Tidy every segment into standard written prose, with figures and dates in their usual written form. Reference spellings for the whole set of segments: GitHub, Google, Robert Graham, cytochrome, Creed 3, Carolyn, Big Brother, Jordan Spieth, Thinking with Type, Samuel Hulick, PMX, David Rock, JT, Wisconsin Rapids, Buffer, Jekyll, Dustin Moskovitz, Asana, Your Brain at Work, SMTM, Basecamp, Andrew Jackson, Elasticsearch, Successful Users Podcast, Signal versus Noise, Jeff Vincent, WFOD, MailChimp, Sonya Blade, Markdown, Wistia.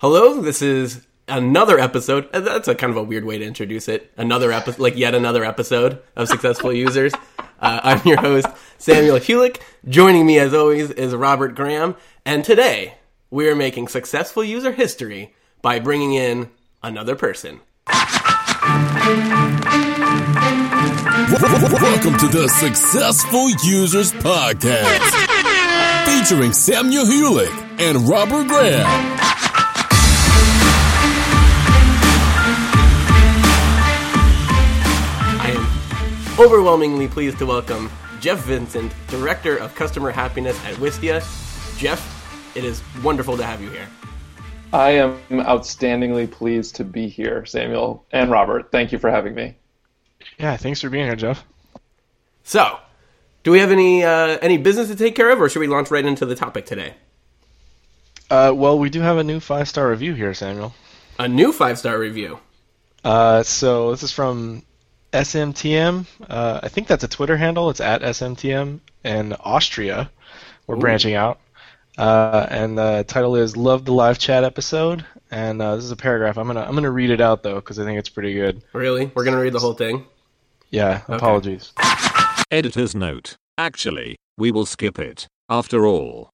Hello, this is another episode. That's a kind of a weird way to introduce it. Another episode, like yet another episode of Successful Users. I'm your host, Samuel Hulick. Joining me, as always, is Robert Graham. And today, we are making successful user history by bringing in another person. Welcome to the Successful Users Podcast, featuring Samuel Hulick and Robert Graham. Overwhelmingly pleased to welcome Jeff Vincent, Director of Customer Happiness at Wistia. Jeff, it is wonderful to have you here. I am outstandingly pleased to be here, Samuel and Robert. Thank you for having me. Yeah, thanks for being here, Jeff. So, do we have any business to take care of, or should we launch right into the topic today? Well, we do have a new 5-star review here, Samuel. A new 5-star review? So this is from SMTM, I think that's a Twitter handle. It's at SMTM in Austria. We're branching out. And the title is Love the Live Chat Episode. And this is a paragraph. I'm gonna read it out, though, because I think it's pretty good. Really? We're going to read the whole thing? Yeah, okay. Apologies. Editor's note. Actually, we will skip it, after all.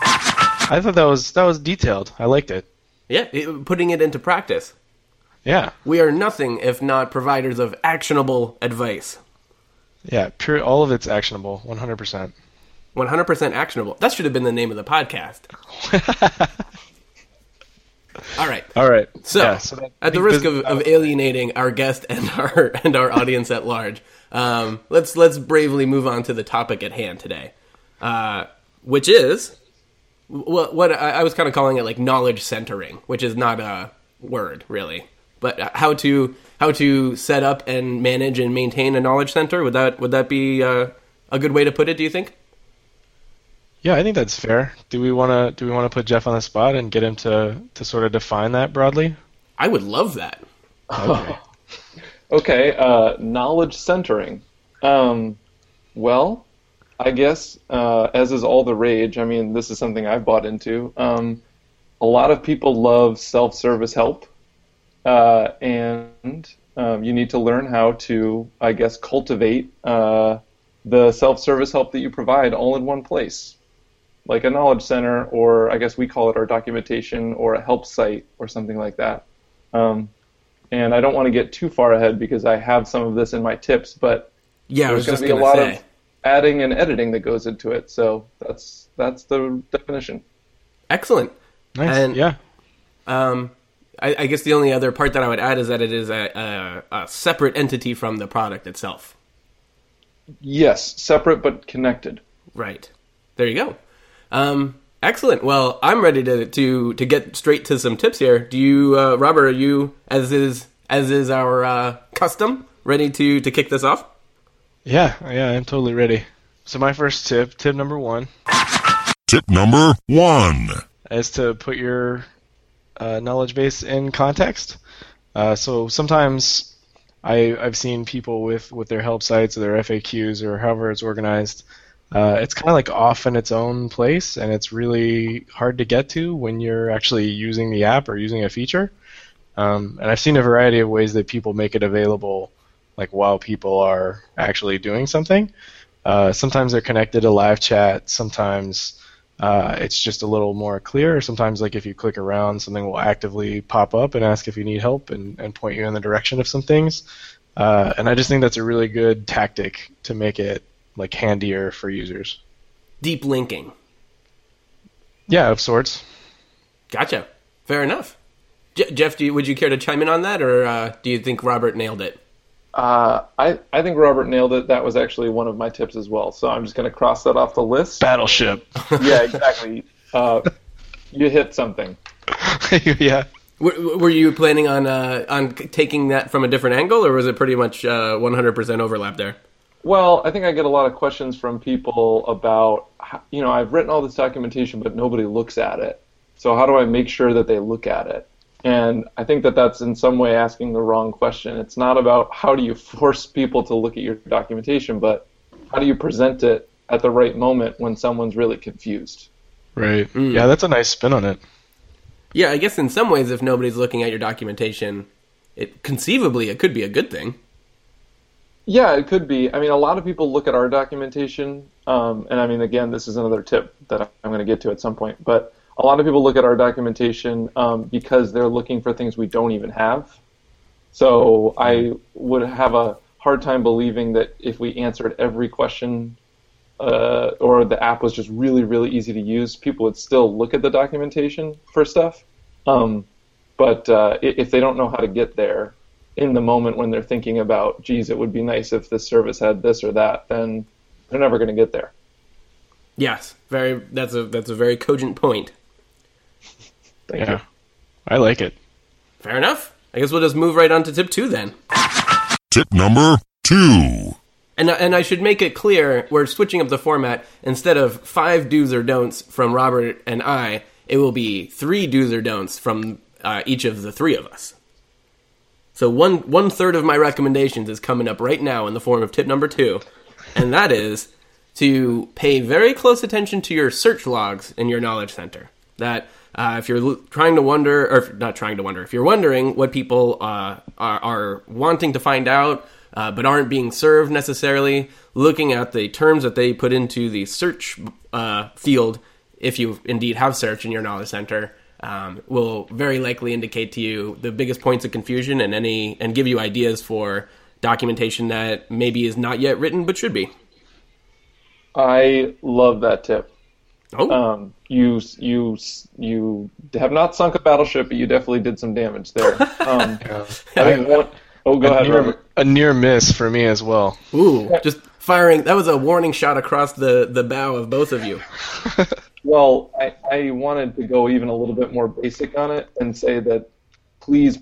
I thought that was detailed. I liked it. Yeah, putting it into practice. Yeah. We are nothing if not providers of actionable advice. Yeah, pure. All of it's actionable, 100%. 100% actionable. That should have been the name of the podcast. All right. So, yeah, so at the risk of alienating our guest and our audience at large, let's bravely move on to the topic at hand today, which is what I was kind of calling it, like, knowledge centering, which is not a word, really. But how to set up and manage and maintain a knowledge center, would that be a good way to put it, do you think? Yeah, I think that's fair. Do we want to put Jeff on the spot and get him to sort of define that broadly? I would love that. Okay. Okay, knowledge centering. Well, I guess as is all the rage, I mean, this is something I've bought into. A lot of people love self-service help. And you need to learn how to, I guess, cultivate the self-service help that you provide all in one place, like a knowledge center, or I guess we call it our documentation, or a help site, or something like that. And I don't want to get too far ahead because I have some of this in my tips, but yeah, there's going to be a lot of adding and editing that goes into it. So that's the definition. Excellent. Nice. And, yeah. I guess the only other part that I would add is that it is a separate entity from the product itself. Yes, separate but connected. Right. There you go. Excellent. Well, I'm ready to get straight to some tips here. Do you, Robert, are you, as is our custom, ready to kick this off? Yeah, I'm totally ready. So my first tip number one. Tip number one. Is to put your knowledge base in context. So sometimes I've seen people with their help sites or their FAQs or however it's organized. It's kind of like off in its own place, and it's really hard to get to when you're actually using the app or using a feature. And I've seen a variety of ways that people make it available, like while people are actually doing something. Sometimes they're connected to live chat. Sometimes it's just a little more clear. Sometimes, like, if you click around, something will actively pop up and ask if you need help and point you in the direction of some things. And I just think that's a really good tactic to make it, like, handier for users. Deep linking. Yeah, of sorts. Gotcha. Fair enough. Jeff, would you care to chime in on that, or do you think Robert nailed it? I think Robert nailed it. That was actually one of my tips as well. So I'm just going to cross that off the list. Battleship. Yeah, exactly. You hit something. Yeah. Were you planning on taking that from a different angle, or was it pretty much 100% overlap there? Well, I think I get a lot of questions from people about, you know, I've written all this documentation, but nobody looks at it. So how do I make sure that they look at it? And I think that that's in some way asking the wrong question. It's not about how do you force people to look at your documentation, but how do you present it at the right moment when someone's really confused? Right. Mm. Yeah, that's a nice spin on it. Yeah, I guess in some ways, if nobody's looking at your documentation, it could be a good thing. Yeah, it could be. I mean, a lot of people look at our documentation, and I mean, again, this is another tip that I'm going to get to at some point, but a lot of people look at our documentation because they're looking for things we don't even have. So I would have a hard time believing that if we answered every question or the app was just really, really easy to use, people would still look at the documentation for stuff. But if they don't know how to get there in the moment when they're thinking about, geez, it would be nice if this service had this or that, then they're never going to get there. Yes, that's a very cogent point. Thank you. I like it. Fair enough. I guess we'll just move right on to tip 2 then. Tip number 2. And I should make it clear, we're switching up the format. Instead of 5 do's or don'ts from Robert and I, it will be 3 do's or don'ts from each of the 3 of us. So one third of my recommendations is coming up right now in the form of tip number 2, and that is to pay very close attention to your search logs in your knowledge center. That if you're if you're wondering what people are wanting to find out but aren't being served necessarily, looking at the terms that they put into the search field, if you indeed have search in your knowledge center, will very likely indicate to you the biggest points of confusion and give you ideas for documentation that maybe is not yet written but should be. I love that tip. Oh, you have not sunk a battleship, but you definitely did some damage there. A near miss for me as well. Ooh, just firing. That was a warning shot across the bow of both of you. Well, I wanted to go even a little bit more basic on it and say that please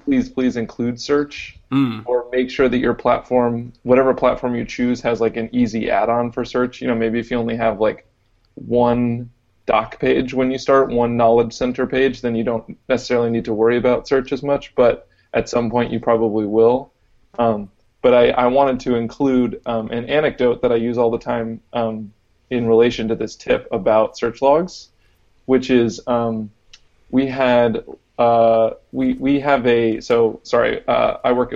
include search, or make sure that your platform, whatever platform you choose, has like an easy add-on for search. You know, maybe if you only have like one doc page when you start, one knowledge center page, then you don't necessarily need to worry about search as much, but at some point you probably will. But I wanted to include an anecdote that I use all the time in relation to this tip about search logs, which is I work at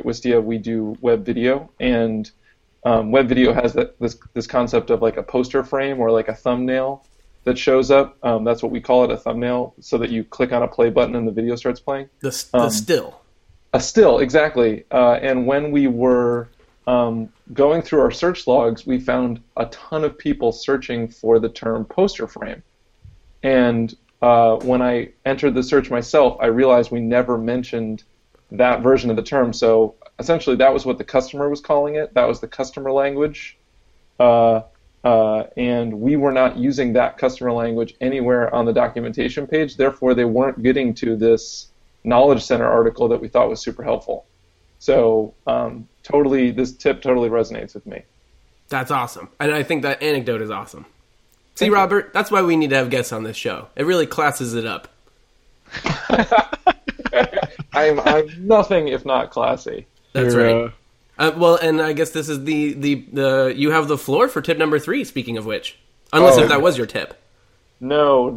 Wistia. We do web video, and web video has this concept of like a poster frame or like a thumbnail that shows up. That's what we call it, a thumbnail, so that you click on a play button and the video starts playing. The still. A still, exactly. And when we were going through our search logs, we found a ton of people searching for the term poster frame. And when I entered the search myself, I realized we never mentioned that version of the term. So essentially, that was what the customer was calling it. That was the customer language. And we were not using that customer language anywhere on the documentation page. Therefore, they weren't getting to this Knowledge Center article that we thought was super helpful. So this tip totally resonates with me. That's awesome. And I think that anecdote is awesome. See, Robert, that's why we need to have guests on this show. It really classes it up. I'm nothing if not classy. That's right. Well, and I guess this is the you have the floor for tip number 3, speaking of which. Unless if that was your tip. No,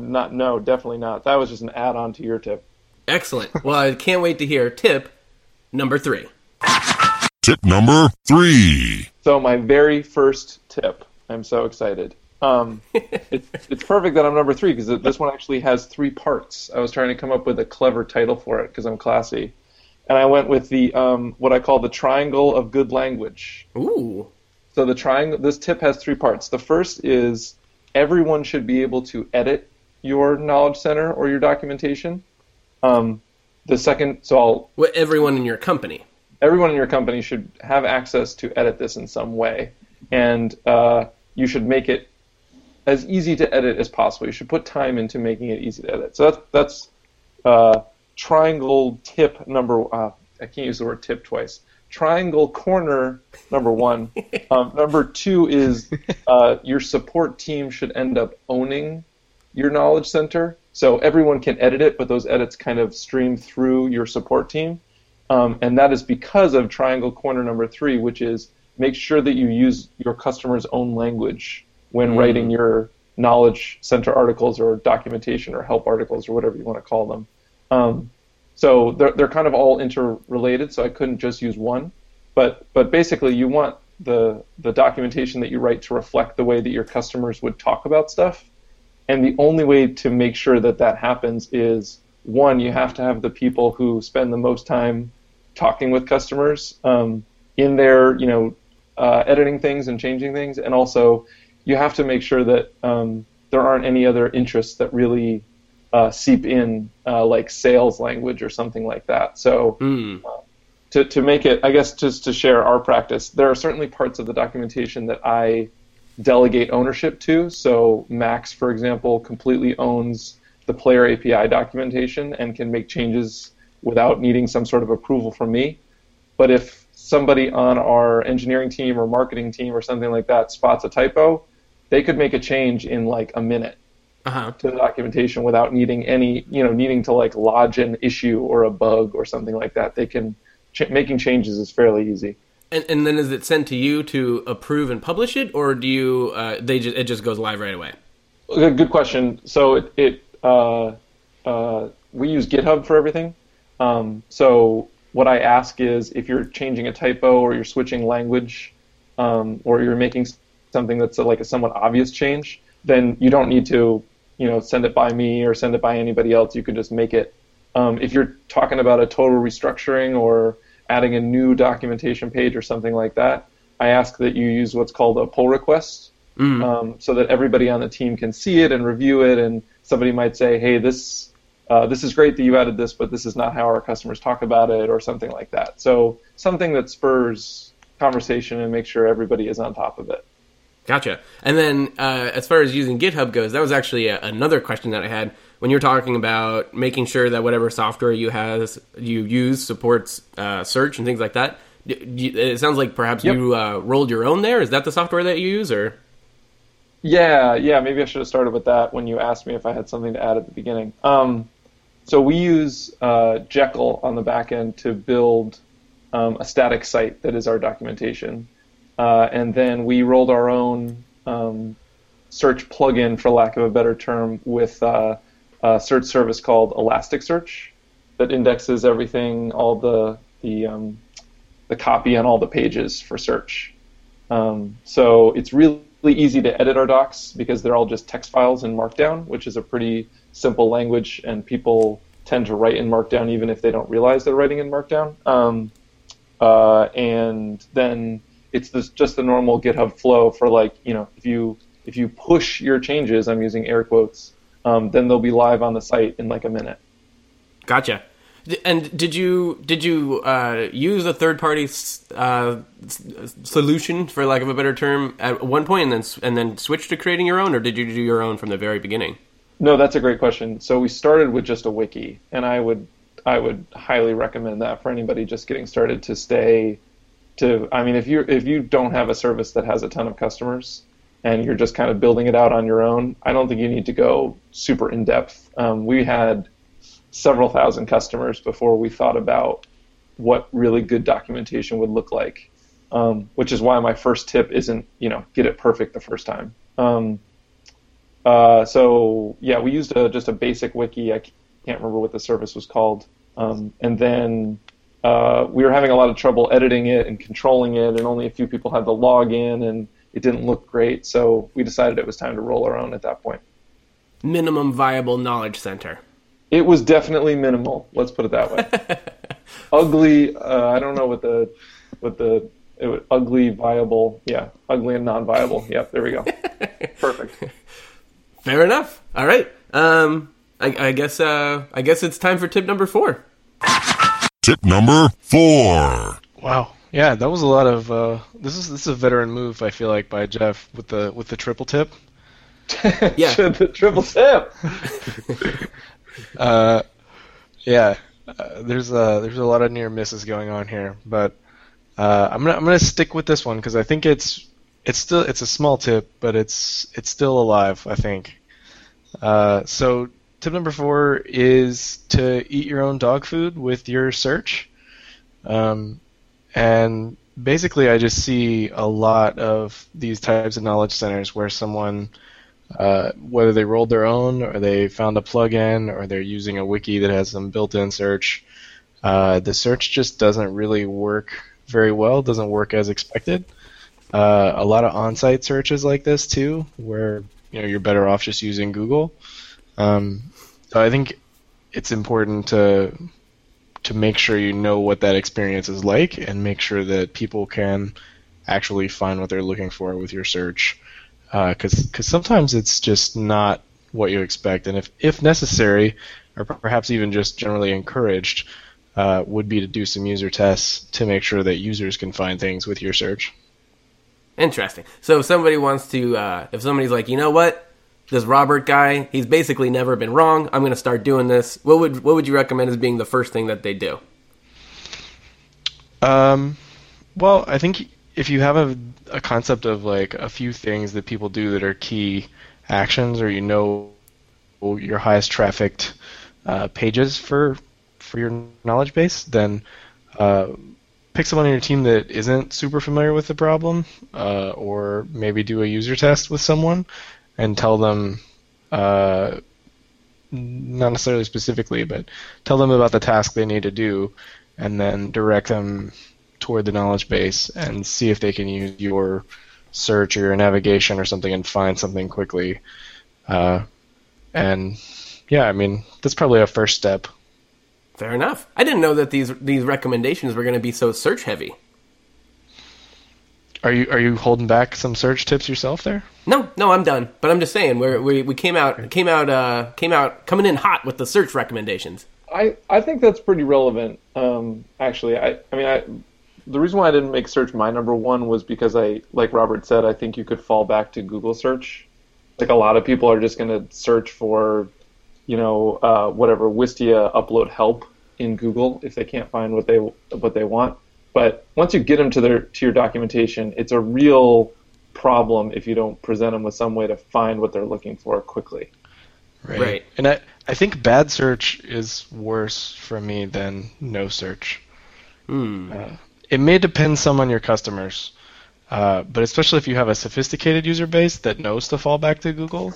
definitely not. That was just an add-on to your tip. Excellent. Well, I can't wait to hear tip number 3. Tip number 3. So my very first tip. I'm so excited. It's perfect that I'm number 3 because this one actually has 3 parts. I was trying to come up with a clever title for it because I'm classy. And I went with the what I call the triangle of good language. Ooh. So the triangle. This tip has 3 parts. The first is everyone should be able to edit your knowledge center or your documentation. The second, everyone in your company should have access to edit this in some way, and you should make it as easy to edit as possible. You should put time into making it easy to edit. So that's triangle tip number. I can't use the word tip twice. Triangle corner number 1. Number 2 is your support team should end up owning your knowledge center. So everyone can edit it, but those edits kind of stream through your support team. And that is because of triangle corner number 3, which is make sure that you use your customer's own language when writing your knowledge center articles or documentation or help articles or whatever you want to call them. So they're kind of all interrelated, so I couldn't just use one. But basically, you want the documentation that you write to reflect the way that your customers would talk about stuff. And the only way to make sure that that happens is, one, you have to have the people who spend the most time talking with customers in there, editing things and changing things. And also, you have to make sure that there aren't any other interests that really seep in, like sales language or something like that. So to make it, I guess, just to share our practice, there are certainly parts of the documentation that I delegate ownership to. So Max, for example, completely owns the player API documentation and can make changes without needing some sort of approval from me. But if somebody on our engineering team or marketing team or something like that spots a typo, they could make a change in like a minute to the documentation without needing any, needing to like lodge an issue or a bug or something like that. They can making changes is fairly easy. And then is it sent to you to approve and publish it, or do you it just goes live right away? Good question. So we use GitHub for everything. So what I ask is, if you're changing a typo or you're switching language, or you're making something that's like a somewhat obvious change, then you don't need to, send it by me or send it by anybody else. You can just make it. If you're talking about a total restructuring or adding a new documentation page or something like that, I ask that you use what's called a pull request, so that everybody on the team can see it and review it. And somebody might say, hey, this is great that you added this, but this is not how our customers talk about it, or something like that. So something that spurs conversation and makes sure everybody is on top of it. Gotcha. And then as far as using GitHub goes, that was actually another question that I had. When you're talking about making sure that whatever software you use supports search and things like that, it sounds like perhaps you rolled your own there. Is that the software that you use, or? Yeah. Maybe I should have started with that when you asked me if I had something to add at the beginning. So we use Jekyll on the back end to build a static site that is our documentation, and then we rolled our own search plugin, for lack of a better term, with a search service called Elasticsearch that indexes everything, all the copy on all the pages for search. So it's really easy to edit our docs because they're all just text files in Markdown, which is a pretty simple language, and people tend to write in Markdown even if they don't realize they're writing in Markdown. And then it's just the normal GitHub flow for if you push your changes, I'm using air quotes, then they'll be live on the site in like a minute. Gotcha. And did you use a third-party solution, for lack of a better term, at one point and then switch to creating your own, or did you do your own from the very beginning? No, that's a great question. So we started with just a wiki, and I would highly recommend that for anybody just getting started to stay. If you don't have a service that has a ton of customers, and you're just kind of building it out on your own, I don't think you need to go super in-depth. We had several thousand customers before we thought about what really good documentation would look like, which is why my first tip isn't, get it perfect the first time. We used just a basic wiki. I can't remember what the service was called. And then we were having a lot of trouble editing it and controlling it, and only a few people had the login, and it didn't look great, so we decided it was time to roll our own at that point. Minimum viable knowledge center. It was definitely minimal. Let's put it that way. Ugly. I don't know what the it was. Ugly, viable. Yeah, ugly and non-viable. Yep. There we go. Perfect. Fair enough. All right. I guess it's time for tip number 4. Tip number 4. Wow. Yeah, that was a lot of. This is a veteran move, I feel like, by Jeff with the triple tip. Yeah, the triple tip. There's a lot of near misses going on here, but I'm gonna stick with this one because I think it's still a small tip, but it's still alive, I think. So tip number 4 is to eat your own dog food with your search. And basically, I just see a lot of these types of knowledge centers where someone whether they rolled their own or they found a plugin or they're using a wiki that has some built-in search, the search just doesn't really work very well, doesn't work as expected. A lot of on-site searches like this too, where you're better off just using Google. So I think it's important to make sure you know what that experience is like and make sure that people can actually find what they're looking for with your search. Because sometimes it's just not what you expect. And if necessary, or perhaps even just generally encouraged, would be to do some user tests to make sure that users can find things with your search. Interesting. So if somebody wants to, if somebody's like, you know what? This Robert guy, he's basically never been wrong. I'm going to start doing this. What would you recommend as being the first thing that they do? Well, I think if you have a concept of like a few things that people do that are key actions, or your highest trafficked pages for your knowledge base, then pick someone on your team that isn't super familiar with the problem, or maybe do a user test with someone. And tell them, not necessarily specifically, but tell them about the task they need to do, and then direct them toward the knowledge base and see if they can use your search or your navigation or something and find something quickly. That's probably a first step. Fair enough. I didn't know that these recommendations were going to be so search heavy. Are you holding back some search tips yourself there? No, I'm done. But I'm just saying we came out coming in hot with the search recommendations. I think that's pretty relevant. Actually, the reason why I didn't make search my number one was because like Robert said, I think you could fall back to Google search. Like a lot of people are just going to search for, whatever Wistia upload help in Google if they can't find what they want. But once you get them to your documentation, it's a real problem if you don't present them with some way to find what they're looking for quickly. Right. And I think bad search is worse for me than no search. It may depend some on your customers, but especially if you have a sophisticated user base that knows to fall back to Google,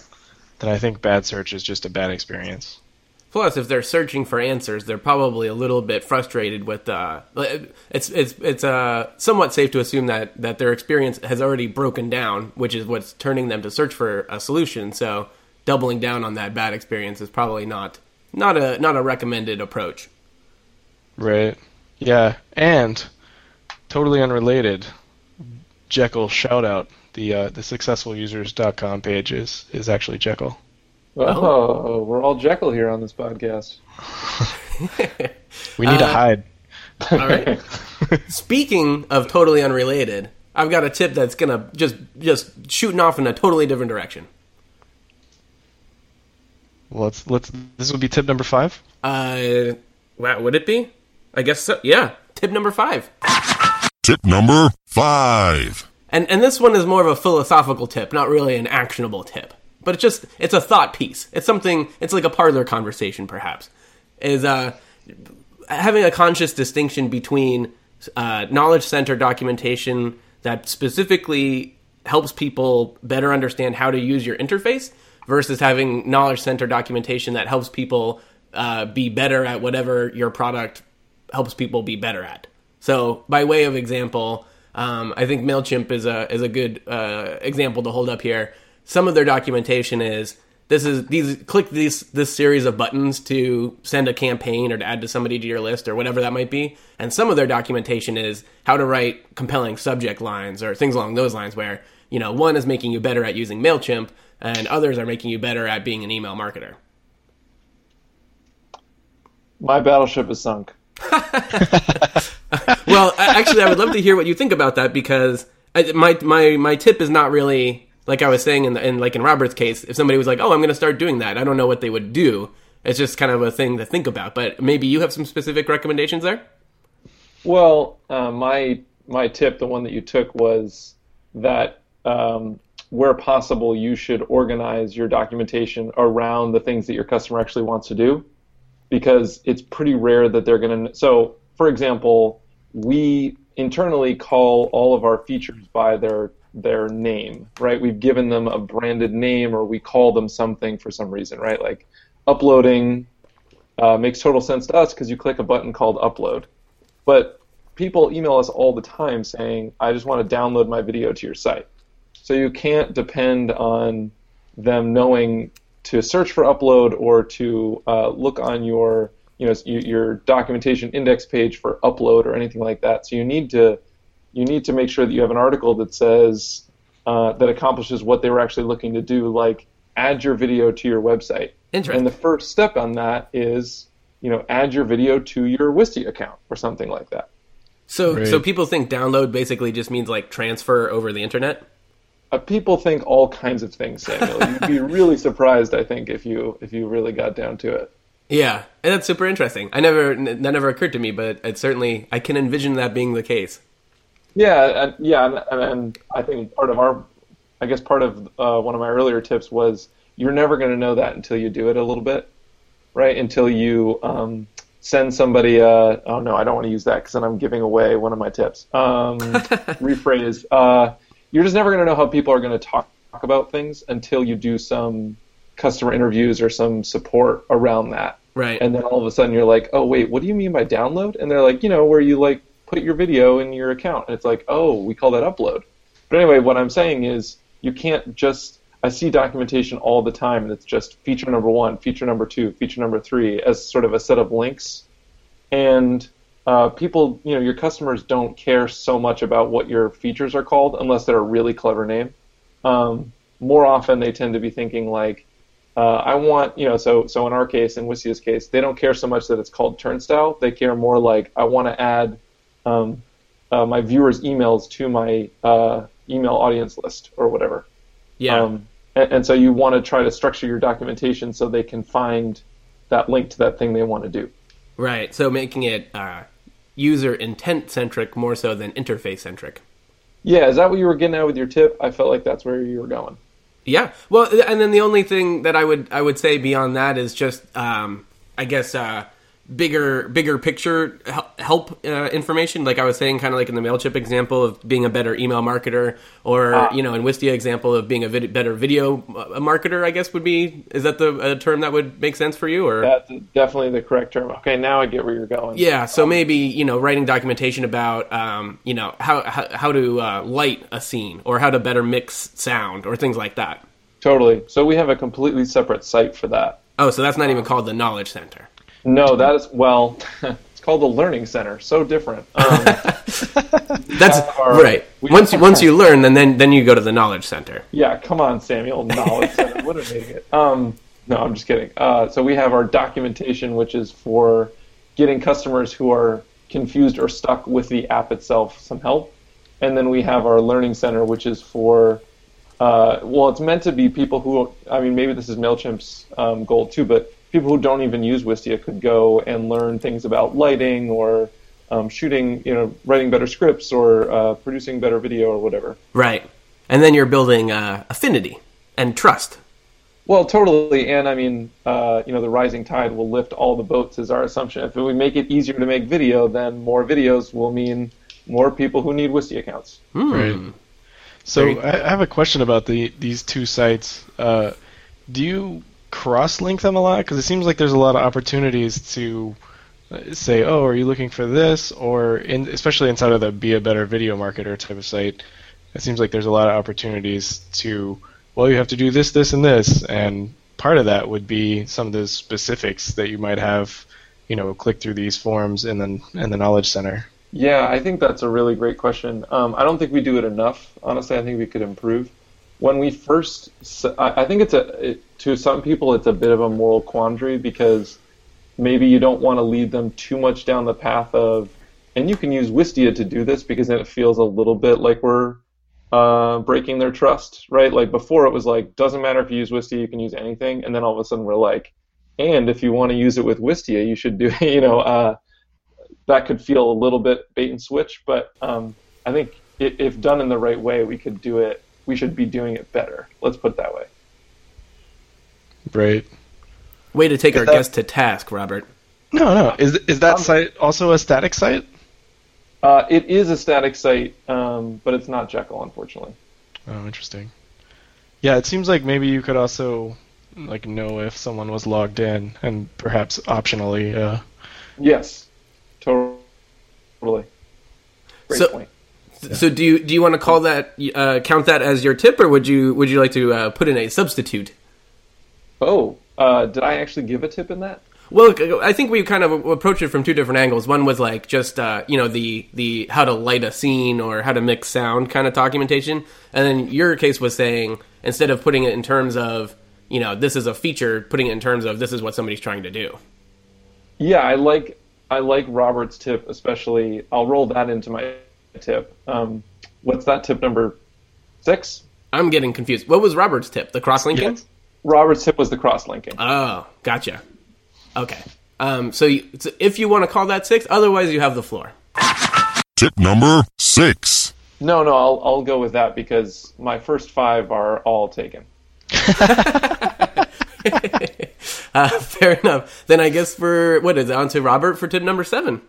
then I think bad search is just a bad experience. Plus, if they're searching for answers, they're probably a little bit frustrated with. It's somewhat safe to assume that their experience has already broken down, which is what's turning them to search for a solution. So, doubling down on that bad experience is probably not a recommended approach. Right. Yeah. And totally unrelated, Jekyll shout out the successfulusers.com page is actually Jekyll. Oh, we're all Jekyll here on this podcast. We need to hide. All right. Speaking of totally unrelated, I've got a tip that's going to just shooting off in a totally different direction. Well, this would be tip number 5? Wow, would it be? I guess so. Yeah, tip number 5. Tip number 5. And this one is more of a philosophical tip, not really an actionable tip. But it's a thought piece. It's something, it's like a parlor conversation perhaps, is having a conscious distinction between knowledge center documentation that specifically helps people better understand how to use your interface versus having knowledge center documentation that helps people be better at whatever your product helps people be better at. So by way of example, I think MailChimp is a good example to hold up here. Some of their documentation is this series of buttons to send a campaign or to add to somebody to your list or whatever that might be. And some of their documentation is how to write compelling subject lines or things along those lines where, one is making you better at using MailChimp and others are making you better at being an email marketer. My battleship is sunk. Well, actually, I would love to hear what you think about that because my tip is not really... Like I was saying, in Robert's case, if somebody was like, oh, I'm going to start doing that, I don't know what they would do. It's just kind of a thing to think about. But maybe you have some specific recommendations there? Well, my tip, the one that you took, was that where possible, you should organize your documentation around the things that your customer actually wants to do. Because it's pretty rare that they're going to... So, for example, we internally call all of our features by their their name, right? We've given them a branded name, or we call them something for some reason, right? Like uploading makes total sense to us because you click a button called upload. But people email us all the time saying, I just want to download my video to your site. So you can't depend on them knowing to search for upload or to look on your, you know, your documentation index page for upload or anything like that. So you need to make sure that you have an article that says that accomplishes what they were actually looking to do, like add your video to your website. And the first step on that is, you know, add your video to your Wistia account or something like that. So people think download basically just means like transfer over the internet? People think all kinds of things, Samuel. You'd be really surprised, I think, if you really got down to it. Yeah, and that's super interesting. That never occurred to me, but it certainly I can envision that being the case. Yeah, and I think part of one of my earlier tips was you're never going to know that until you do it a little bit, right? Until you send somebody. Oh no, I don't want to use that because then I'm giving away one of my tips. Rephrase. You're just never going to know how people are going to talk about things until you do some customer interviews or some support around that. Right. And then all of a sudden you're like, oh, wait, what do you mean by download? And they're like, you know, where you like put your video in your account. And it's like, oh, we call that upload. But anyway, what I'm saying is you can't just, I see documentation all the time and it's just feature number 1, feature number 2, feature number 3 as sort of a set of links. And people, you know, your customers don't care so much about what your features are called unless they're a really clever name. More often they tend to be thinking like, I want, you know, so in our case, in Wistia's case, they don't care so much that it's called turnstile. They care more like, I want to add my viewers' emails to my email audience list or whatever. Yeah. And so you want to try to structure your documentation so they can find that link to that thing they want to do. Right. So making it user intent-centric more so than interface-centric. Yeah. Is that what you were getting at with your tip? I felt like that's where you were going. Yeah. Well, and then the only thing that I would say beyond that is just, I guess, bigger picture help information. Like I was saying, kind of like in the MailChimp example of being a better email marketer or, you know, in Wistia example of being a better video marketer, I guess would be, is that a term that would make sense for you? Or that's definitely the correct term. Okay. Now I get where you're going. Yeah. So maybe, you know, writing documentation about, you know, how to light a scene or how to better mix sound or things like that. Totally. So we have a completely separate site for that. Oh, so that's not even called the Knowledge Center. No, that is, well, it's called the Learning Center. So different. That's right. Once you learn, then you go to the Knowledge Center. Yeah, come on, Samuel. Knowledge Center. What an idiot. No, I'm just kidding. So we have our documentation, which is for getting customers who are confused or stuck with the app itself some help. And then we have our Learning Center, which is for, well, it's meant to be people who, I mean, maybe this is MailChimp's goal too, but people who don't even use Wistia could go and learn things about lighting or shooting, you know, writing better scripts or producing better video or whatever. Right. And then you're building affinity and trust. Well, totally. And I mean, you know, the rising tide will lift all the boats is our assumption. If we make it easier to make video, then more videos will mean more people who need Wistia accounts. Mm. Right. So I have a question about these two sites. Do you cross-link them a lot? Because it seems like there's a lot of opportunities to say, oh, are you looking for this? Or especially inside of the Be a Better Video Marketer type of site, it seems like there's a lot of opportunities to, well, you have to do this, this, and this. And part of that would be some of the specifics that you might have, you know, click through these forms and then in the Knowledge Center. Yeah, I think that's a really great question. I don't think we do it enough. Honestly, I think we could improve. When we first, I think to some people it's a bit of a moral quandary because maybe you don't want to lead them too much down the path of, and you can use Wistia to do this because then it feels a little bit like we're breaking their trust, right? Like before it was like, doesn't matter if you use Wistia, you can use anything. And then all of a sudden we're like, and if you want to use it with Wistia, you should do, you know, that could feel a little bit bait and switch. But I think if done in the right way, we could do it. We should be doing it better. Let's put it that way. Right. Way to take our guest to task, Robert. No. Is that site also a static site? It is a static site, but it's not Jekyll, unfortunately. Oh, interesting. Yeah, it seems like maybe you could also like know if someone was logged in and perhaps optionally. Yes, totally. Great point. So do you want to call that count that as your tip, or would you like to put in a substitute? Oh, did I actually give a tip in that? Well, I think we kind of approached it from two different angles. One was like just the how to light a scene or how to mix sound kind of documentation, and then your case was saying instead of putting it in terms of this is a feature, putting it in terms of this is what somebody's trying to do. Yeah, I like Robert's tip especially. I'll roll that into my tip. What's that tip number 6? I'm getting confused. What was Robert's tip? The cross-linking? Yes. Robert's tip was the cross-linking. Oh, gotcha. Okay. So if you want to call that 6, otherwise you have the floor. Tip number 6. No, I'll go with that because my first 5 are all taken. Fair enough. Then I guess on to Robert for tip number 7.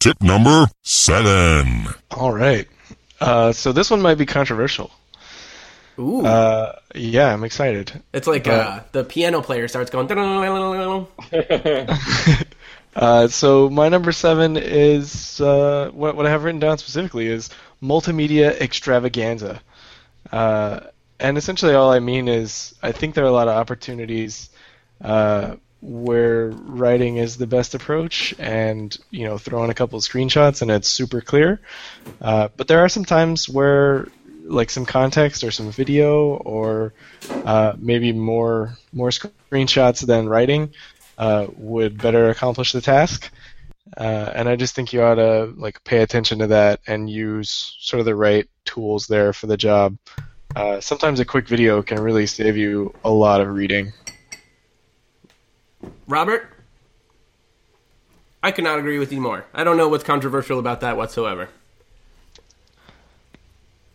Tip number 7. All right. So this one might be controversial. Ooh. Yeah, I'm excited. It's like the piano player starts going. So my number 7 is what I have written down specifically is multimedia extravaganza. And essentially all I mean is I think there are a lot of opportunities where writing is the best approach, and throw in a couple of screenshots and it's super clear. But there are some times where, like, some context or some video or maybe more screenshots than writing would better accomplish the task. And I just think you ought to pay attention to that and use sort of the right tools there for the job. Sometimes a quick video can really save you a lot of reading. Robert, I could not agree with you more. I don't know what's controversial about that whatsoever.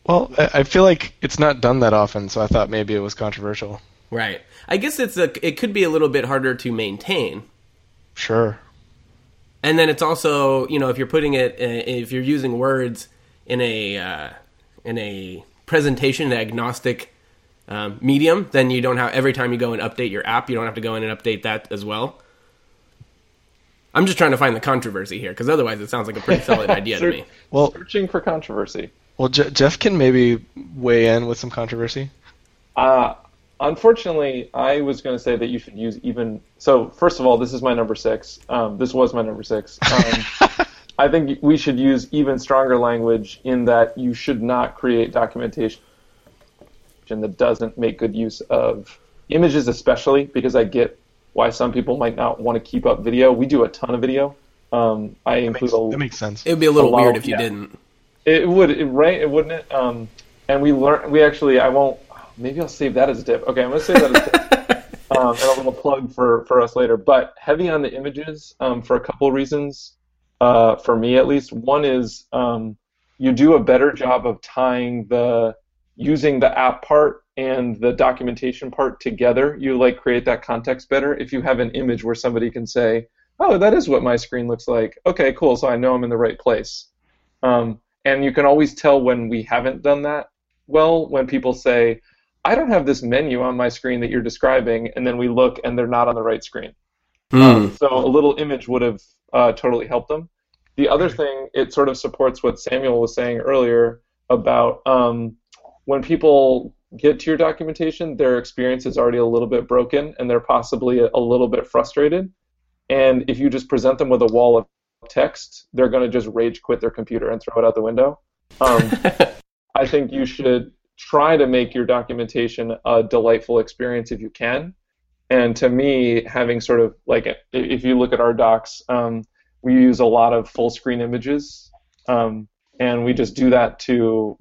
Well, I feel like it's not done that often, so I thought maybe it was controversial. Right. I guess it could be a little bit harder to maintain. Sure. And then it's also, if you're putting it, if you're using words in a presentation agnostic medium, then you don't have, every time you go and update your app, you don't have to go in and update that as well. I'm just trying to find the controversy here, because otherwise it sounds like a pretty solid idea to me. Well, searching for controversy. Well, Jeff can maybe weigh in with some controversy. Unfortunately, I was going to say that you should use even... So, first of all, this is my number 6. This was my number 6. I think we should use even stronger language in that you should not create documentation that doesn't make good use of images, especially, because I get why some people might not want to keep up video. We do a ton of video. That makes sense. It would be a little weird if you didn't. It would, right? It wouldn't it? And maybe I'll save that as a tip. Okay, I'm going to save that as a tip. And a little plug for us later. But heavy on the images for a couple reasons, for me at least. One is you do a better job of tying using the app part and the documentation part together. You create that context better if you have an image where somebody can say, oh, that is what my screen looks like. Okay, cool, so I know I'm in the right place. And you can always tell when we haven't done that well, when people say, I don't have this menu on my screen that you're describing, and then we look and they're not on the right screen. So a little image would have totally helped them. The other thing, it sort of supports what Samuel was saying earlier about when people get to your documentation, their experience is already a little bit broken, and they're possibly a little bit frustrated. And if you just present them with a wall of text, they're going to just rage quit their computer and throw it out the window. I think you should try to make your documentation a delightful experience if you can. And to me, having sort of if you look at our docs, we use a lot of full screen images. And we just do that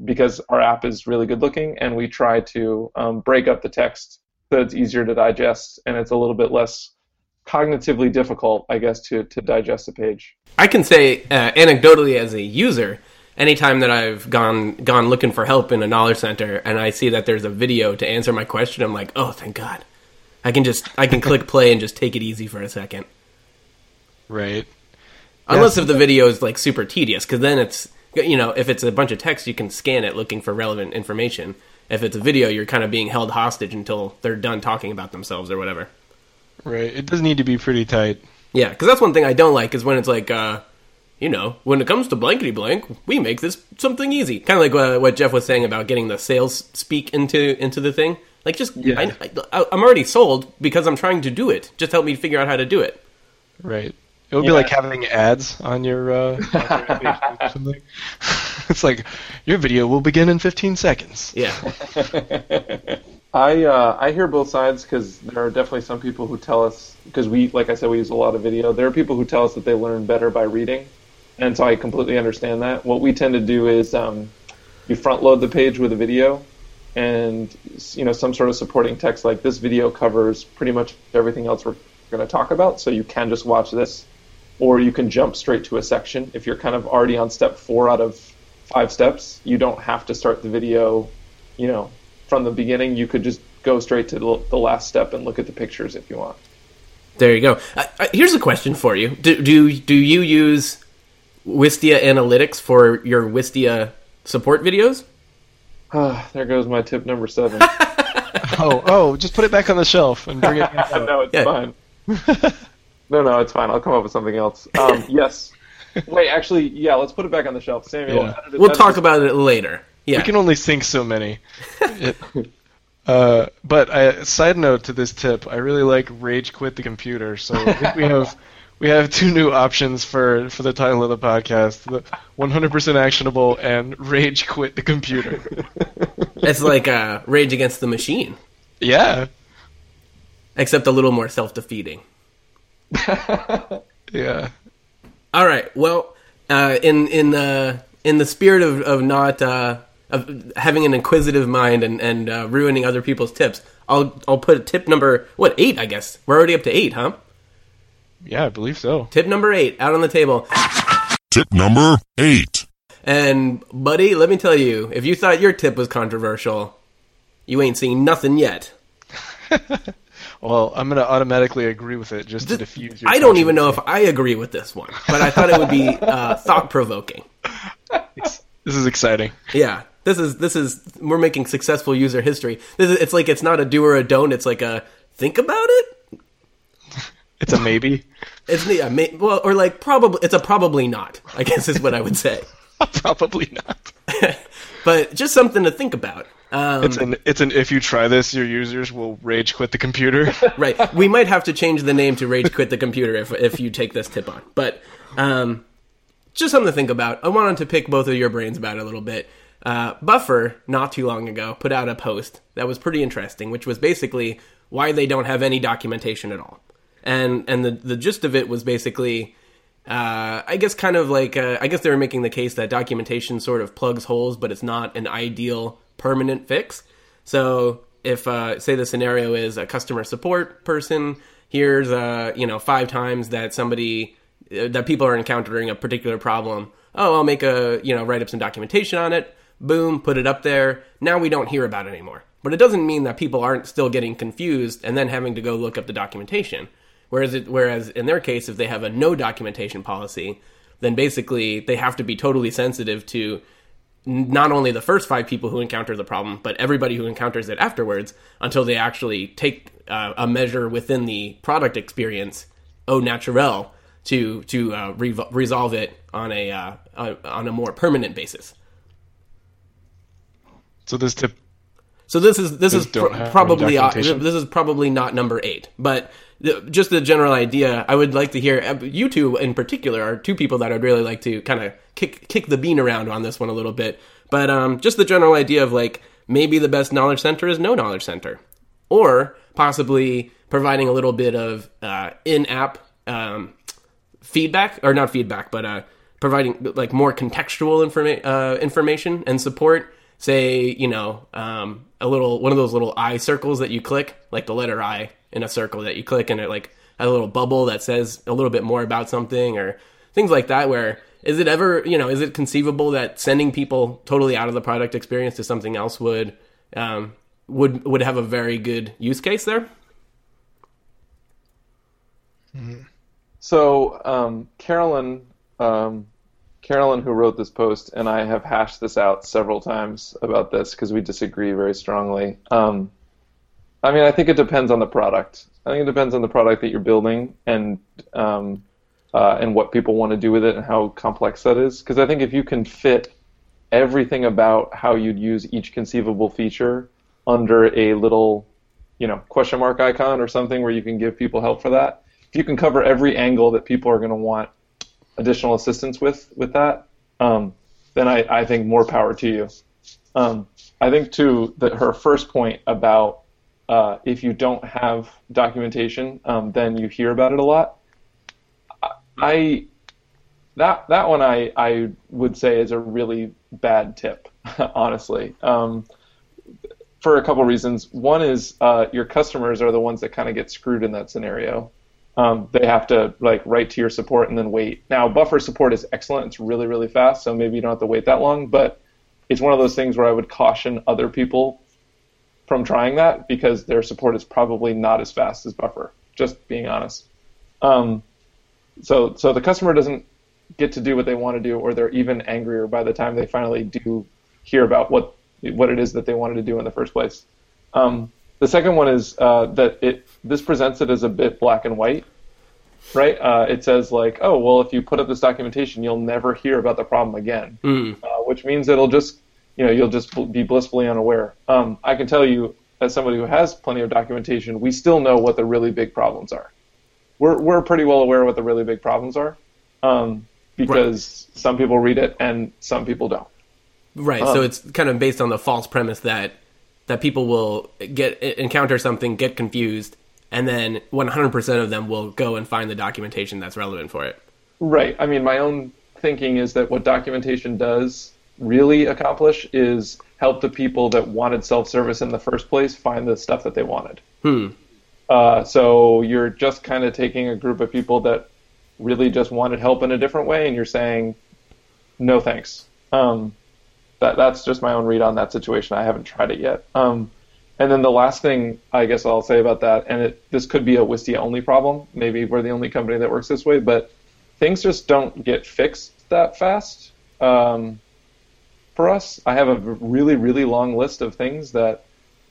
because our app is really good looking, and we try to break up the text so it's easier to digest and it's a little bit less cognitively difficult, I guess, to digest a page. I can say anecdotally as a user, anytime that I've gone looking for help in a knowledge center and I see that there's a video to answer my question, I'm like, oh, thank God. I can click play and just take it easy for a second. Right. Unless if the video is super tedious, because then it's... you know, if it's a bunch of text, you can scan it looking for relevant information. If it's a video, you're kind of being held hostage until they're done talking about themselves or whatever. Right. It does need to be pretty tight. Yeah, because that's one thing I don't like is when it's like, you know, when it comes to blankety blank, we make this something easy. Kind of like what Jeff was saying about getting the sales speak into the thing. Like, just, yeah. I'm already sold because I'm trying to do it. Just help me figure out how to do it. Right. It would be like having ads on your application or something. It's like, your video will begin in 15 seconds. Yeah. I hear both sides because there are definitely some people who tell us, because we, like I said, we use a lot of video. There are people who tell us that they learn better by reading, and so I completely understand that. What we tend to do is you front load the page with a video and, you know, some sort of supporting text like this video covers pretty much everything else we're going to talk about, so you can just watch this. Or you can jump straight to a section. If you're kind of already on step 4 out of 5 steps, you don't have to start the video, you know, from the beginning. You could just go straight to the last step and look at the pictures if you want. There you go. Here's a question for you. Do you use Wistia Analytics for your Wistia support videos? There goes my tip number 7. oh, just put it back on the shelf and bring it back up. No, it's fine. No, it's fine. I'll come up with something else. Yes. Wait, actually, yeah, let's put it back on the shelf. Samuel, we'll talk about it later. Yeah. We can only sync so many. But side note to this tip, I really like Rage Quit the Computer. So I think we have 2 new options for the title of the podcast, the 100% Actionable and Rage Quit the Computer. It's like Rage Against the Machine. Yeah. Except a little more self-defeating. Yeah. All right. Well, in the spirit of not of having an inquisitive mind and ruining other people's tips, I'll put tip number 8, I guess. We're already up to 8, huh? Yeah, I believe so. Tip number 8 out on the table. Tip number 8. And buddy, let me tell you, if you thought your tip was controversial, you ain't seen nothing yet. Well, I'm going to automatically agree with it just to diffuse your... I don't even know if I agree with this one, but I thought it would be thought-provoking. This is exciting. Yeah. This is we're making successful user history. It's like it's not a do or a don't. It's like a think about it? It's a maybe? It's a probably not, I guess is what I would say. Probably not. But just something to think about. It's an if you try this, your users will rage quit the computer. Right. We might have to change the name to Rage Quit the Computer if you take this tip on. But just something to think about. I wanted to pick both of your brains about it a little bit. Buffer, not too long ago, put out a post that was pretty interesting, which was basically why they don't have any documentation at all. And the gist of it was basically... I guess they were making the case that documentation sort of plugs holes, but it's not an ideal permanent fix. So if, say the scenario is a customer support person hears, 5 times that that people are encountering a particular problem. Oh, I'll make write up some documentation on it. Boom, put it up there. Now we don't hear about it anymore. But it doesn't mean that people aren't still getting confused and then having to go look up the documentation. Whereas in their case, if they have a no documentation policy, then basically they have to be totally sensitive to not only the first 5 people who encounter the problem, but everybody who encounters it afterwards until they actually take a measure within the product experience au naturel to resolve it on a more permanent basis. So this tip. So this is probably not number 8, but just the general idea. I would like to hear, you two in particular are 2 people that I'd really like to kind of kick the bean around on this one a little bit. But just the general idea of like maybe the best knowledge center is no knowledge center, or possibly providing a little bit of in-app feedback, or not feedback, but providing like more contextual information and support. Say, one of those little eye circles that you click, like the letter I in a circle that you click, and it like a little bubble that says a little bit more about something or things like that. Where is it ever, is it conceivable that sending people totally out of the product experience to something else would have a very good use case there? So, Carolyn Carolyn, who wrote this post, and I have hashed this out several times about this because we disagree very strongly. I mean, I think it depends on the product. I think it depends on the product that you're building and what people want to do with it and how complex that is. Because I think if you can fit everything about how you'd use each conceivable feature under a little, question mark icon or something where you can give people help for that, if you can cover every angle that people are going to want additional assistance with that, then I think more power to you. I think, too, that her first point about if you don't have documentation, then you hear about it a lot. That one I would say is a really bad tip, honestly, for a couple reasons. One is your customers are the ones that kind of get screwed in that scenario. They have to write to your support and then wait. Now, Buffer support is excellent. It's really, really fast, so maybe you don't have to wait that long. But it's one of those things where I would caution other people from trying that because their support is probably not as fast as Buffer, just being honest. So the customer doesn't get to do what they want to do, or they're even angrier by the time they finally do hear about what it is that they wanted to do in the first place. The second one is that this presents it as a bit black and white, right? It says oh, well, if you put up this documentation, you'll never hear about the problem again, which means it'll just, you'll just be blissfully unaware. I can tell you, as somebody who has plenty of documentation, we still know what the really big problems are. We're pretty well aware of what the really big problems are, because some people read it and some people don't. Right. So it's kind of based on the false premise that people will encounter something, get confused, and then 100% of them will go and find the documentation that's relevant for it. Right. I mean, my own thinking is that what documentation does really accomplish is help the people that wanted self-service in the first place find the stuff that they wanted. So you're just kind of taking a group of people that really just wanted help in a different way, and you're saying, no thanks. That's just my own read on that situation. I haven't tried it yet. And then the last thing I guess I'll say about that, and this could be a Wistia-only problem. Maybe we're the only company that works this way, but things just don't get fixed that fast for us. I have a really, really long list of things that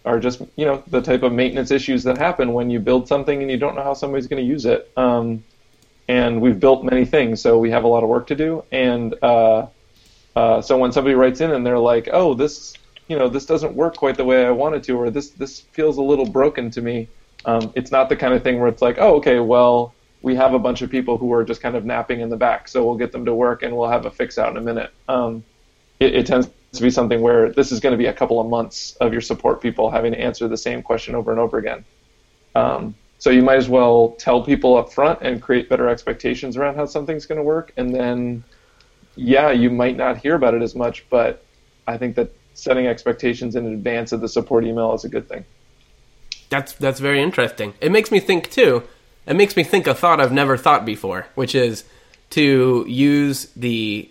are just, the type of maintenance issues that happen when you build something and you don't know how somebody's going to use it. And we've built many things, so we have a lot of work to do. And so when somebody writes in and they're like, "Oh, this, this doesn't work quite the way I want it to," or "this feels a little broken to me," it's not the kind of thing where it's like, "Oh, okay, well, we have a bunch of people who are just kind of napping in the back, so we'll get them to work and we'll have a fix out in a minute." It tends to be something where this is going to be a couple of months of your support people having to answer the same question over and over again. So you might as well tell people up front and create better expectations around how something's going to work. And then, you might not hear about it as much, but I think that setting expectations in advance of the support email is a good thing. That's very interesting. It makes me think, too. It makes me think a thought I've never thought before, which is to use the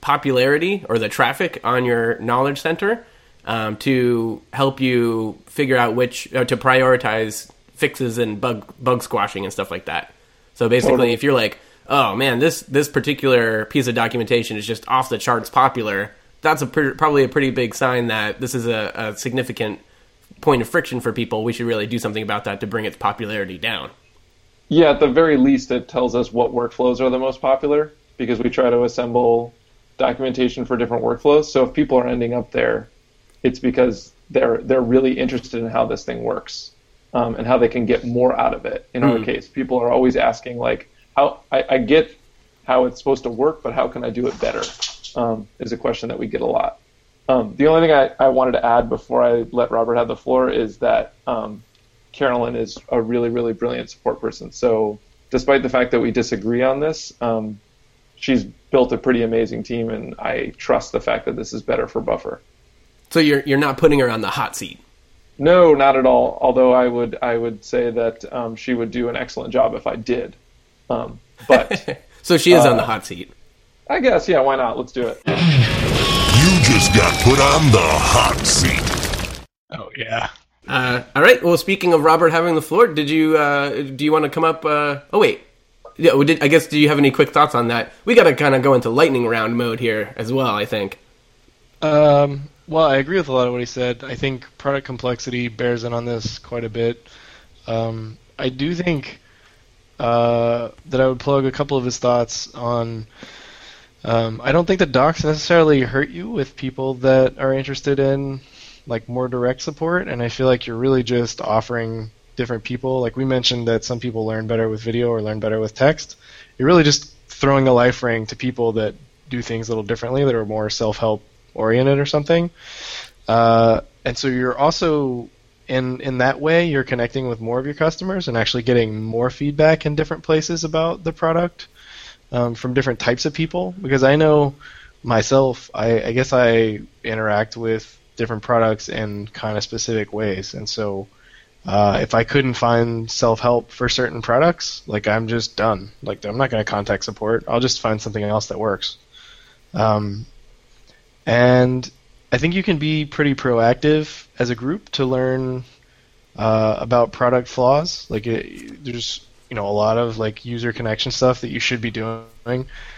popularity or the traffic on your knowledge center to help you figure out to prioritize fixes and bug squashing and stuff like that. So basically, if you're like, "Oh man, this particular piece of documentation is just off the charts popular," that's probably a pretty big sign that this is a significant point of friction for people. We should really do something about that to bring its popularity down. Yeah, at the very least, it tells us what workflows are the most popular, because we try to assemble documentation for different workflows. So if people are ending up there, it's because they're really interested in how this thing works and how they can get more out of it. In our case, people are always asking, how I get how it's supposed to work, but how can I do it better is a question that we get a lot. The only thing I wanted to add before I let Robert have the floor is that Carolyn is a really, really brilliant support person. So despite the fact that we disagree on this, she's built a pretty amazing team, and I trust the fact that this is better for Buffer. So you're not putting her on the hot seat? No, not at all. Although I would say that she would do an excellent job if I did. But so she is on the hot seat. I guess, yeah. Why not? Let's do it. You just got put on the hot seat. Oh yeah. All right. Well, speaking of Robert having the floor, do you want to come up? Oh wait. yeah, I guess, do you have any quick thoughts on that? We got to kind of go into lightning round mode here as well, I think. Well, I agree with a lot of what he said. I think product complexity bears in on this quite a bit. I do think that I would plug a couple of his thoughts on... I don't think the docs necessarily hurt you with people that are interested in like more direct support, and I feel like you're really just offering different people. Like we mentioned that some people learn better with video or learn better with text. You're really just throwing a life ring to people that do things a little differently, that are more self-help oriented or something. And so you're also, in that way, you're connecting with more of your customers and actually getting more feedback in different places about the product. From different types of people, because I know myself, I guess I interact with different products in kind of specific ways, and so if I couldn't find self-help for certain products, like I'm just done. Like I'm not going to contact support. I'll just find something else that works. And I think you can be pretty proactive as a group to learn about product flaws. Like there's a lot of like user connection stuff that you should be doing.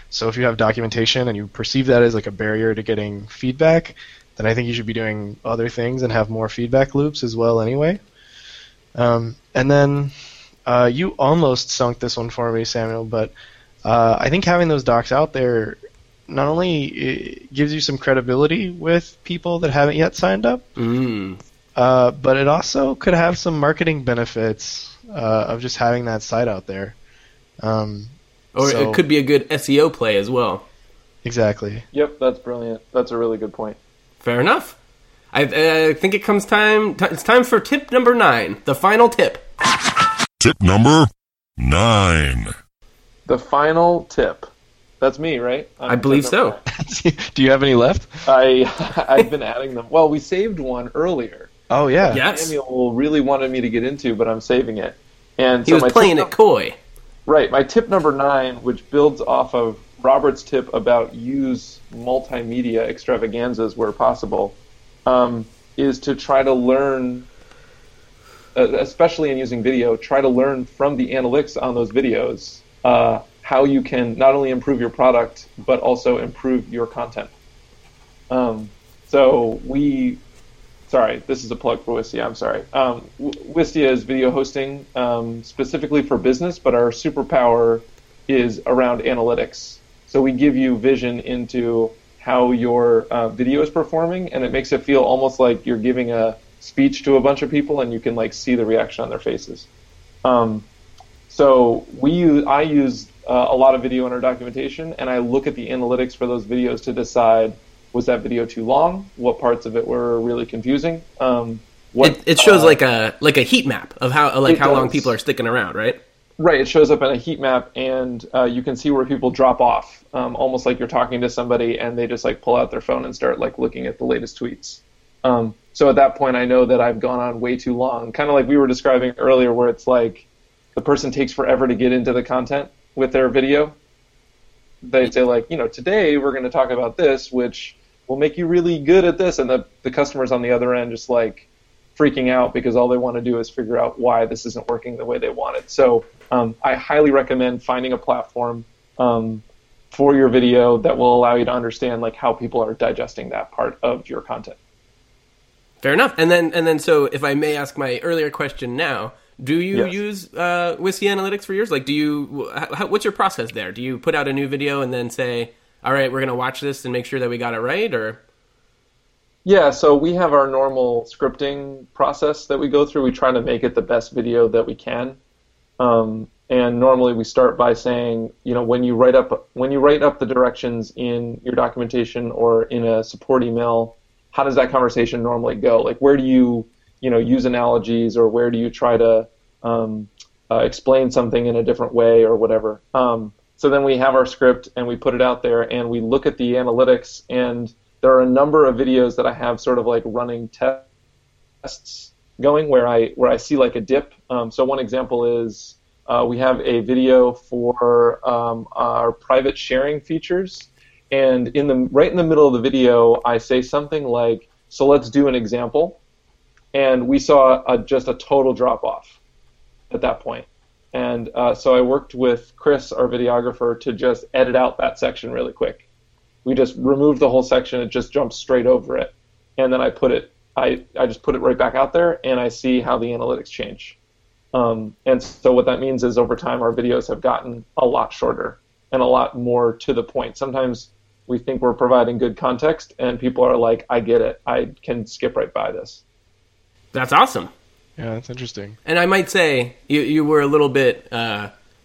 So if you have documentation and you perceive that as like a barrier to getting feedback, then I think you should be doing other things and have more feedback loops as well anyway. And then you almost sunk this one for me, Samuel, but I think having those docs out there not only it gives you some credibility with people that haven't yet signed up, but it also could have some marketing benefits of just having that site out there. Or it could be a good SEO play as well. Exactly. Yep, that's brilliant. That's a really good point. Fair enough. I think it comes time. It's time for tip number 9, the final tip. Tip number 9. The final tip. That's me, right? I believe so. Do you have any left? I've been adding them. Well, we saved one earlier. Oh, yeah. Yes. Samuel really wanted me to get into, but I'm saving it. And he was playing it coy. Right. My tip number 9, which builds off of Robert's tip about use multimedia extravaganzas where possible, is to try to learn, especially in using video, try to learn from the analytics on those videos how you can not only improve your product, but also improve your content. Sorry, this is a plug for Wistia, I'm sorry. Wistia is video hosting specifically for business, but our superpower is around analytics. So we give you vision into how your video is performing, and it makes it feel almost like you're giving a speech to a bunch of people and you can like see the reaction on their faces. So I use a lot of video in our documentation, and I look at the analytics for those videos to decide, was that video too long? What parts of it were really confusing? It shows like a heat map of how long people are sticking around, right? Right. It shows up in a heat map, and you can see where people drop off, almost like you're talking to somebody and they just like pull out their phone and start like looking at the latest tweets. So at that point, I know that I've gone on way too long. Kind of like we were describing earlier, where it's like the person takes forever to get into the content with their video. They say like, today we're going to talk about this, which will make you really good at this, and the customer's on the other end just like freaking out because all they want to do is figure out why this isn't working the way they want it. So I highly recommend finding a platform for your video that will allow you to understand like how people are digesting that part of your content. Fair enough. And then so if I may ask my earlier question now, do you use Wistia Analytics for yours? Like, what's your process there? Do you put out a new video and then say, all right, we're going to watch this and make sure that we got it right? Or yeah, so we have our normal scripting process that we go through. We try to make it the best video that we can, and normally we start by saying, when you write up the directions in your documentation or in a support email, how does that conversation normally go? Like, where do you use analogies, or where do you try to explain something in a different way or whatever? So then we have our script and we put it out there and we look at the analytics, and there are a number of videos that I have sort of like running tests going where I see like a dip. So one example is we have a video for our private sharing features, and right in the middle of the video I say something like, so let's do an example, and we saw just a total drop off at that point. And so I worked with Chris, our videographer, to just edit out that section really quick. We just removed the whole section. It just jumped straight over it. And then I put it, I just put it right back out there, and I see how the analytics change. And so what that means is over time our videos have gotten a lot shorter and a lot more to the point. Sometimes we think we're providing good context, and people are like, I get it. I can skip right by this. That's awesome. Yeah, that's interesting. And I might say you were a little bit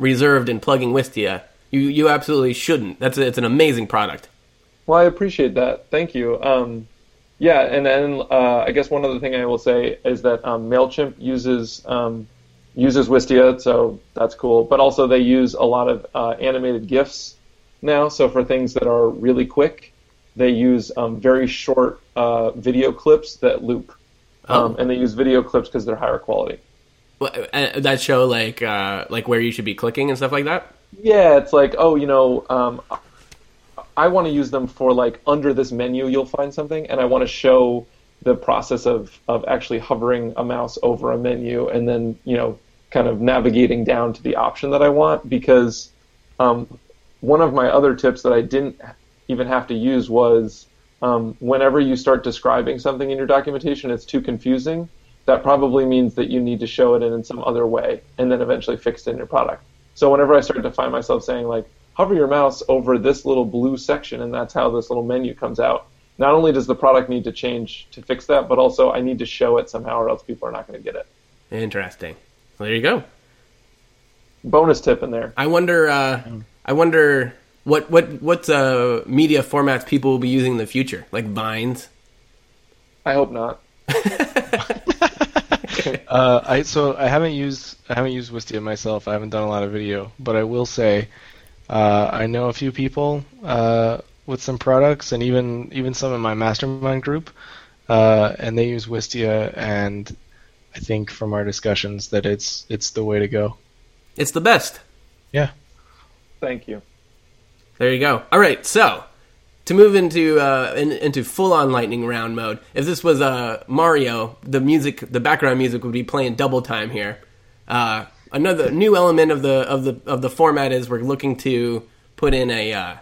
reserved in plugging Wistia. You absolutely shouldn't. It's an amazing product. Well, I appreciate that. Thank you. Yeah, and then I guess one other thing I will say is that MailChimp uses Wistia, so that's cool. But also they use a lot of animated GIFs now. So for things that are really quick, they use very short video clips that loop. And they use video clips because they're higher quality. Well, that show like where you should be clicking and stuff like that? Yeah, it's like, oh, you know, I want to use them for like under this menu you'll find something, and I want to show the process of actually hovering a mouse over a menu and then, you know, kind of navigating down to the option that I want, because one of my other tips that I didn't even have to use was whenever you start describing something in your documentation, it's too confusing. That probably means that you need to show it in some other way and then eventually fix it in your product. So whenever I started to find myself saying, like, hover your mouse over this little blue section and that's how this little menu comes out, not only does the product need to change to fix that, but also I need to show it somehow or else people are not going to get it. Interesting. Well, there you go. Bonus tip in there. I wonder... What media formats people will be using in the future? Like Vines? I hope not. I haven't used Wistia myself. I haven't done a lot of video, but I will say I know a few people with some products, and even some in my mastermind group, and they use Wistia, and I think from our discussions that it's the way to go. It's the best. Yeah. Thank you. There you go. All right, so to move into full-on lightning round mode, if this was Mario, the background music would be playing double time here. Another new element of the format is we're looking to put in a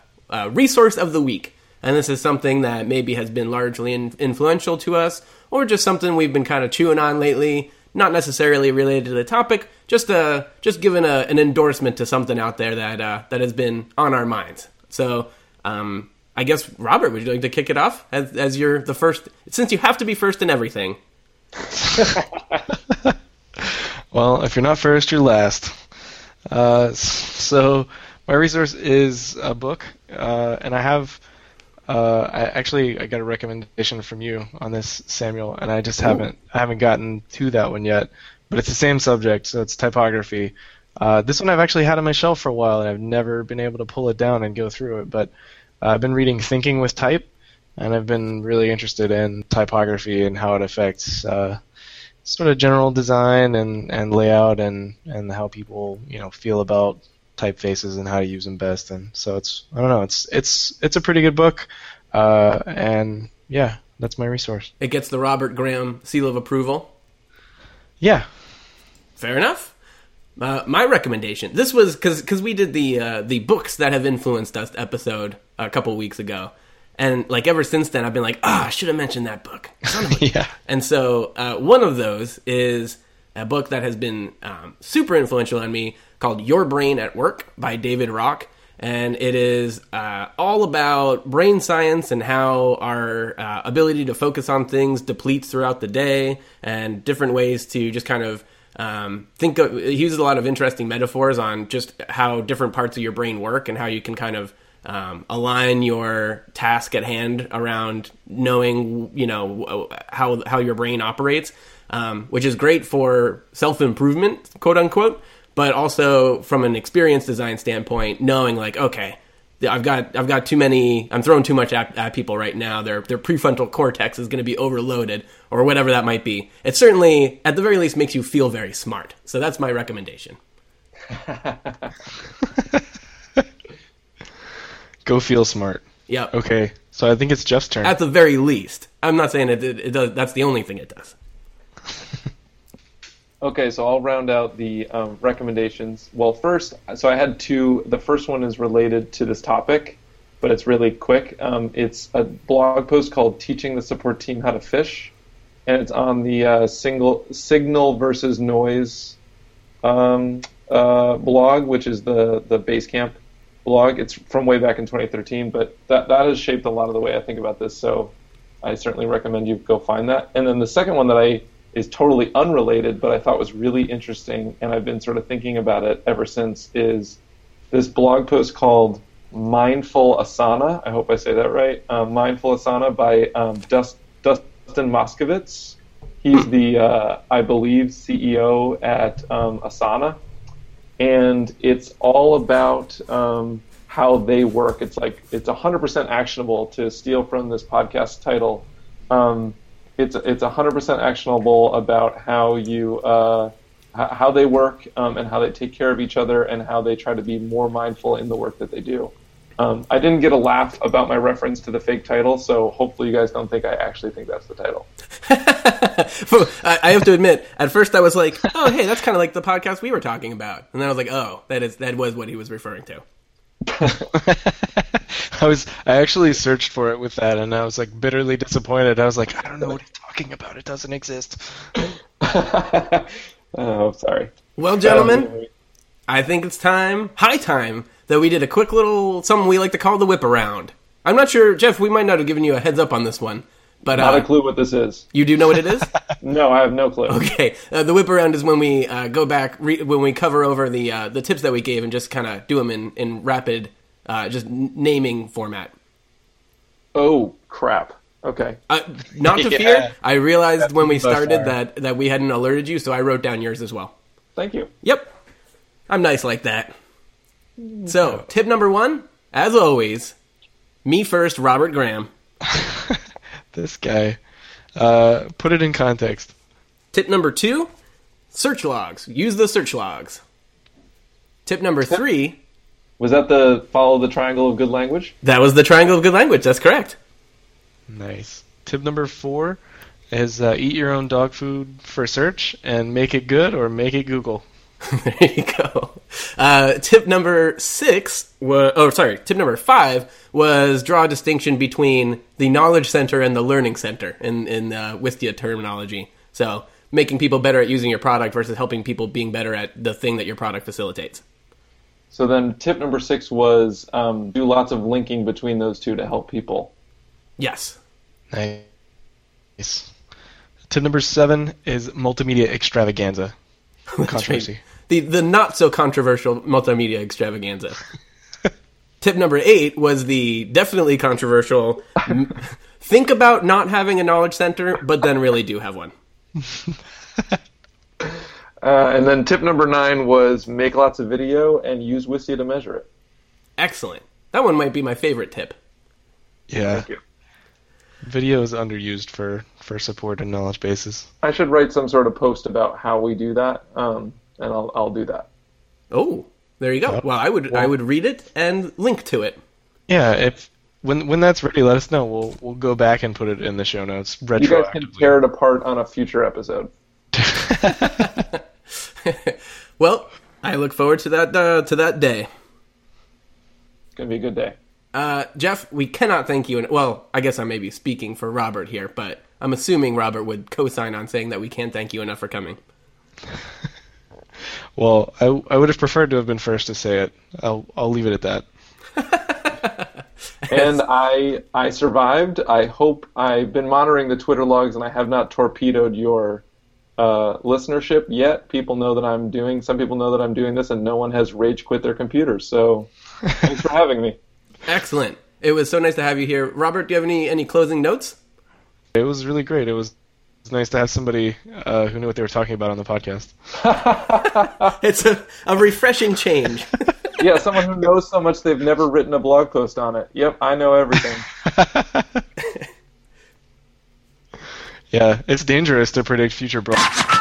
resource of the week, and this is something that maybe has been largely influential to us, or just something we've been kind of chewing on lately. Not necessarily related to the topic, just giving an endorsement to something out there that has been on our minds. So I guess, Robert, would you like to kick it off as you're the first, since you have to be first in everything? Well, if you're not first, you're last. So my resource is a book, and I have... I got a recommendation from you on this, Samuel, and I just haven't gotten to that one yet. But it's the same subject, so it's typography. This one I've actually had on my shelf for a while, and I've never been able to pull it down and go through it. But I've been reading Thinking with Type, and I've been really interested in typography and how it affects sort of general design and layout and how people, you know, feel about typefaces and how to use them best, and so it's a pretty good book, and yeah, that's my resource. It gets the Robert Graham seal of approval. Yeah, fair enough. My recommendation, this was because we did the books that have influenced us episode a couple weeks ago, and like ever since then I've been like, I should have mentioned that book. Yeah. And so one of those is a book that has been super influential on me, called Your Brain at Work by David Rock. And it is all about brain science and how our ability to focus on things depletes throughout the day, and different ways to just kind of think of... He uses a lot of interesting metaphors on just how different parts of your brain work and how you can kind of align your task at hand around knowing, you know, how your brain operates, which is great for self-improvement, quote-unquote, but also from an experience design standpoint, knowing like, okay, I've got too many, I'm throwing too much at people right now. Their prefrontal cortex is going to be overloaded, or whatever that might be. It certainly, at the very least, makes you feel very smart. So that's my recommendation. Go feel smart. Yeah. Okay. So I think it's Jeff's turn. At the very least. I'm not saying it does. That's the only thing it does. Okay, so I'll round out the recommendations. Well, first, so I had two. The first one is related to this topic, but it's really quick. It's a blog post called Teaching the Support Team How to Fish, and it's on the Signal versus Noise blog, which is the Basecamp blog. It's from way back in 2013, but that has shaped a lot of the way I think about this, so I certainly recommend you go find that. And then the second one that is totally unrelated, but I thought was really interesting, and I've been sort of thinking about it ever since, is this blog post called Mindful Asana, I hope I say that right, Mindful Asana by Dustin Moskovitz. He's the, I believe, CEO at Asana, and it's all about how they work. It's like, it's 100% actionable, to steal from this podcast title. It's 100% actionable about how you how they work and how they take care of each other and how they try to be more mindful in the work that they do. I didn't get a laugh about my reference to the fake title, so hopefully you guys don't think I actually think that's the title. I have to admit, at first I was like, "Oh, hey, that's kind of like the podcast we were talking about," and then I was like, "Oh, that was what he was referring to." I actually searched for it with that, and I was like bitterly disappointed. I was like, I don't know what he's talking about. It doesn't exist. Oh, sorry. Well, gentlemen, I think it's high time, that we did a quick little something we like to call the whip around. I'm not sure, Jeff. We might not have given you a heads up on this one, but not a clue what this is. You do know what it is? No, I have no clue. Okay, the whip around is when we go back when we cover over the tips that we gave and just kind of do them in rapid. Just naming format. Oh, crap. Okay. Not to fear. I realized that's when we started that we hadn't alerted you, so I wrote down yours as well. Thank you. Yep. I'm nice like that. So, tip number one, as always, me first, Robert Graham. This guy. Put it in context. Tip number two, search logs. Use the search logs. Tip number three... Was that the follow the triangle of good language? That was the triangle of good language. That's correct. Nice. Tip number four is eat your own dog food for search and make it good or make it Google. There you go. Tip number five was draw a distinction between the knowledge center and the learning center in Wistia terminology. So making people better at using your product versus helping people being better at the thing that your product facilitates. So then tip number six was do lots of linking between those two to help people. Yes. Nice. Tip number seven is multimedia extravaganza. Controversy. Right. The not-so-controversial multimedia extravaganza. Tip number eight was the definitely controversial think about not having a knowledge center, but then really do have one. And then tip number nine was make lots of video and use Wistia to measure it. Excellent. That one might be my favorite tip. Yeah. Thank you. Video is underused for support and knowledge bases. I should write some sort of post about how we do that, and I'll do that. Oh, there you go. Yep. Well, I would read it and link to it. Yeah, When that's ready, let us know. We'll go back and put it in the show notes retroactively. You guys can tear it apart on a future episode. Well, I look forward to that day. It's gonna be a good day. Jeff, we cannot thank you. Well, I guess I may be speaking for Robert here, but I'm assuming Robert would co-sign on saying that we can't thank you enough for coming. Well, I would have preferred to have been first to say it. I'll leave it at that. And I survived. I hope I've been monitoring the Twitter logs, and I have not torpedoed your. Listenership yet. Some people know that I'm doing this, and no one has rage quit their computer. So thanks for having me. Excellent. It was so nice to have you here. Robert, do you have any closing notes? It was really great. It was nice to have somebody who knew what they were talking about on the podcast. It's a refreshing change. Yeah, someone who knows so much they've never written a blog post on it. Yep, I know everything. Yeah, it's dangerous to predict future broadcasts.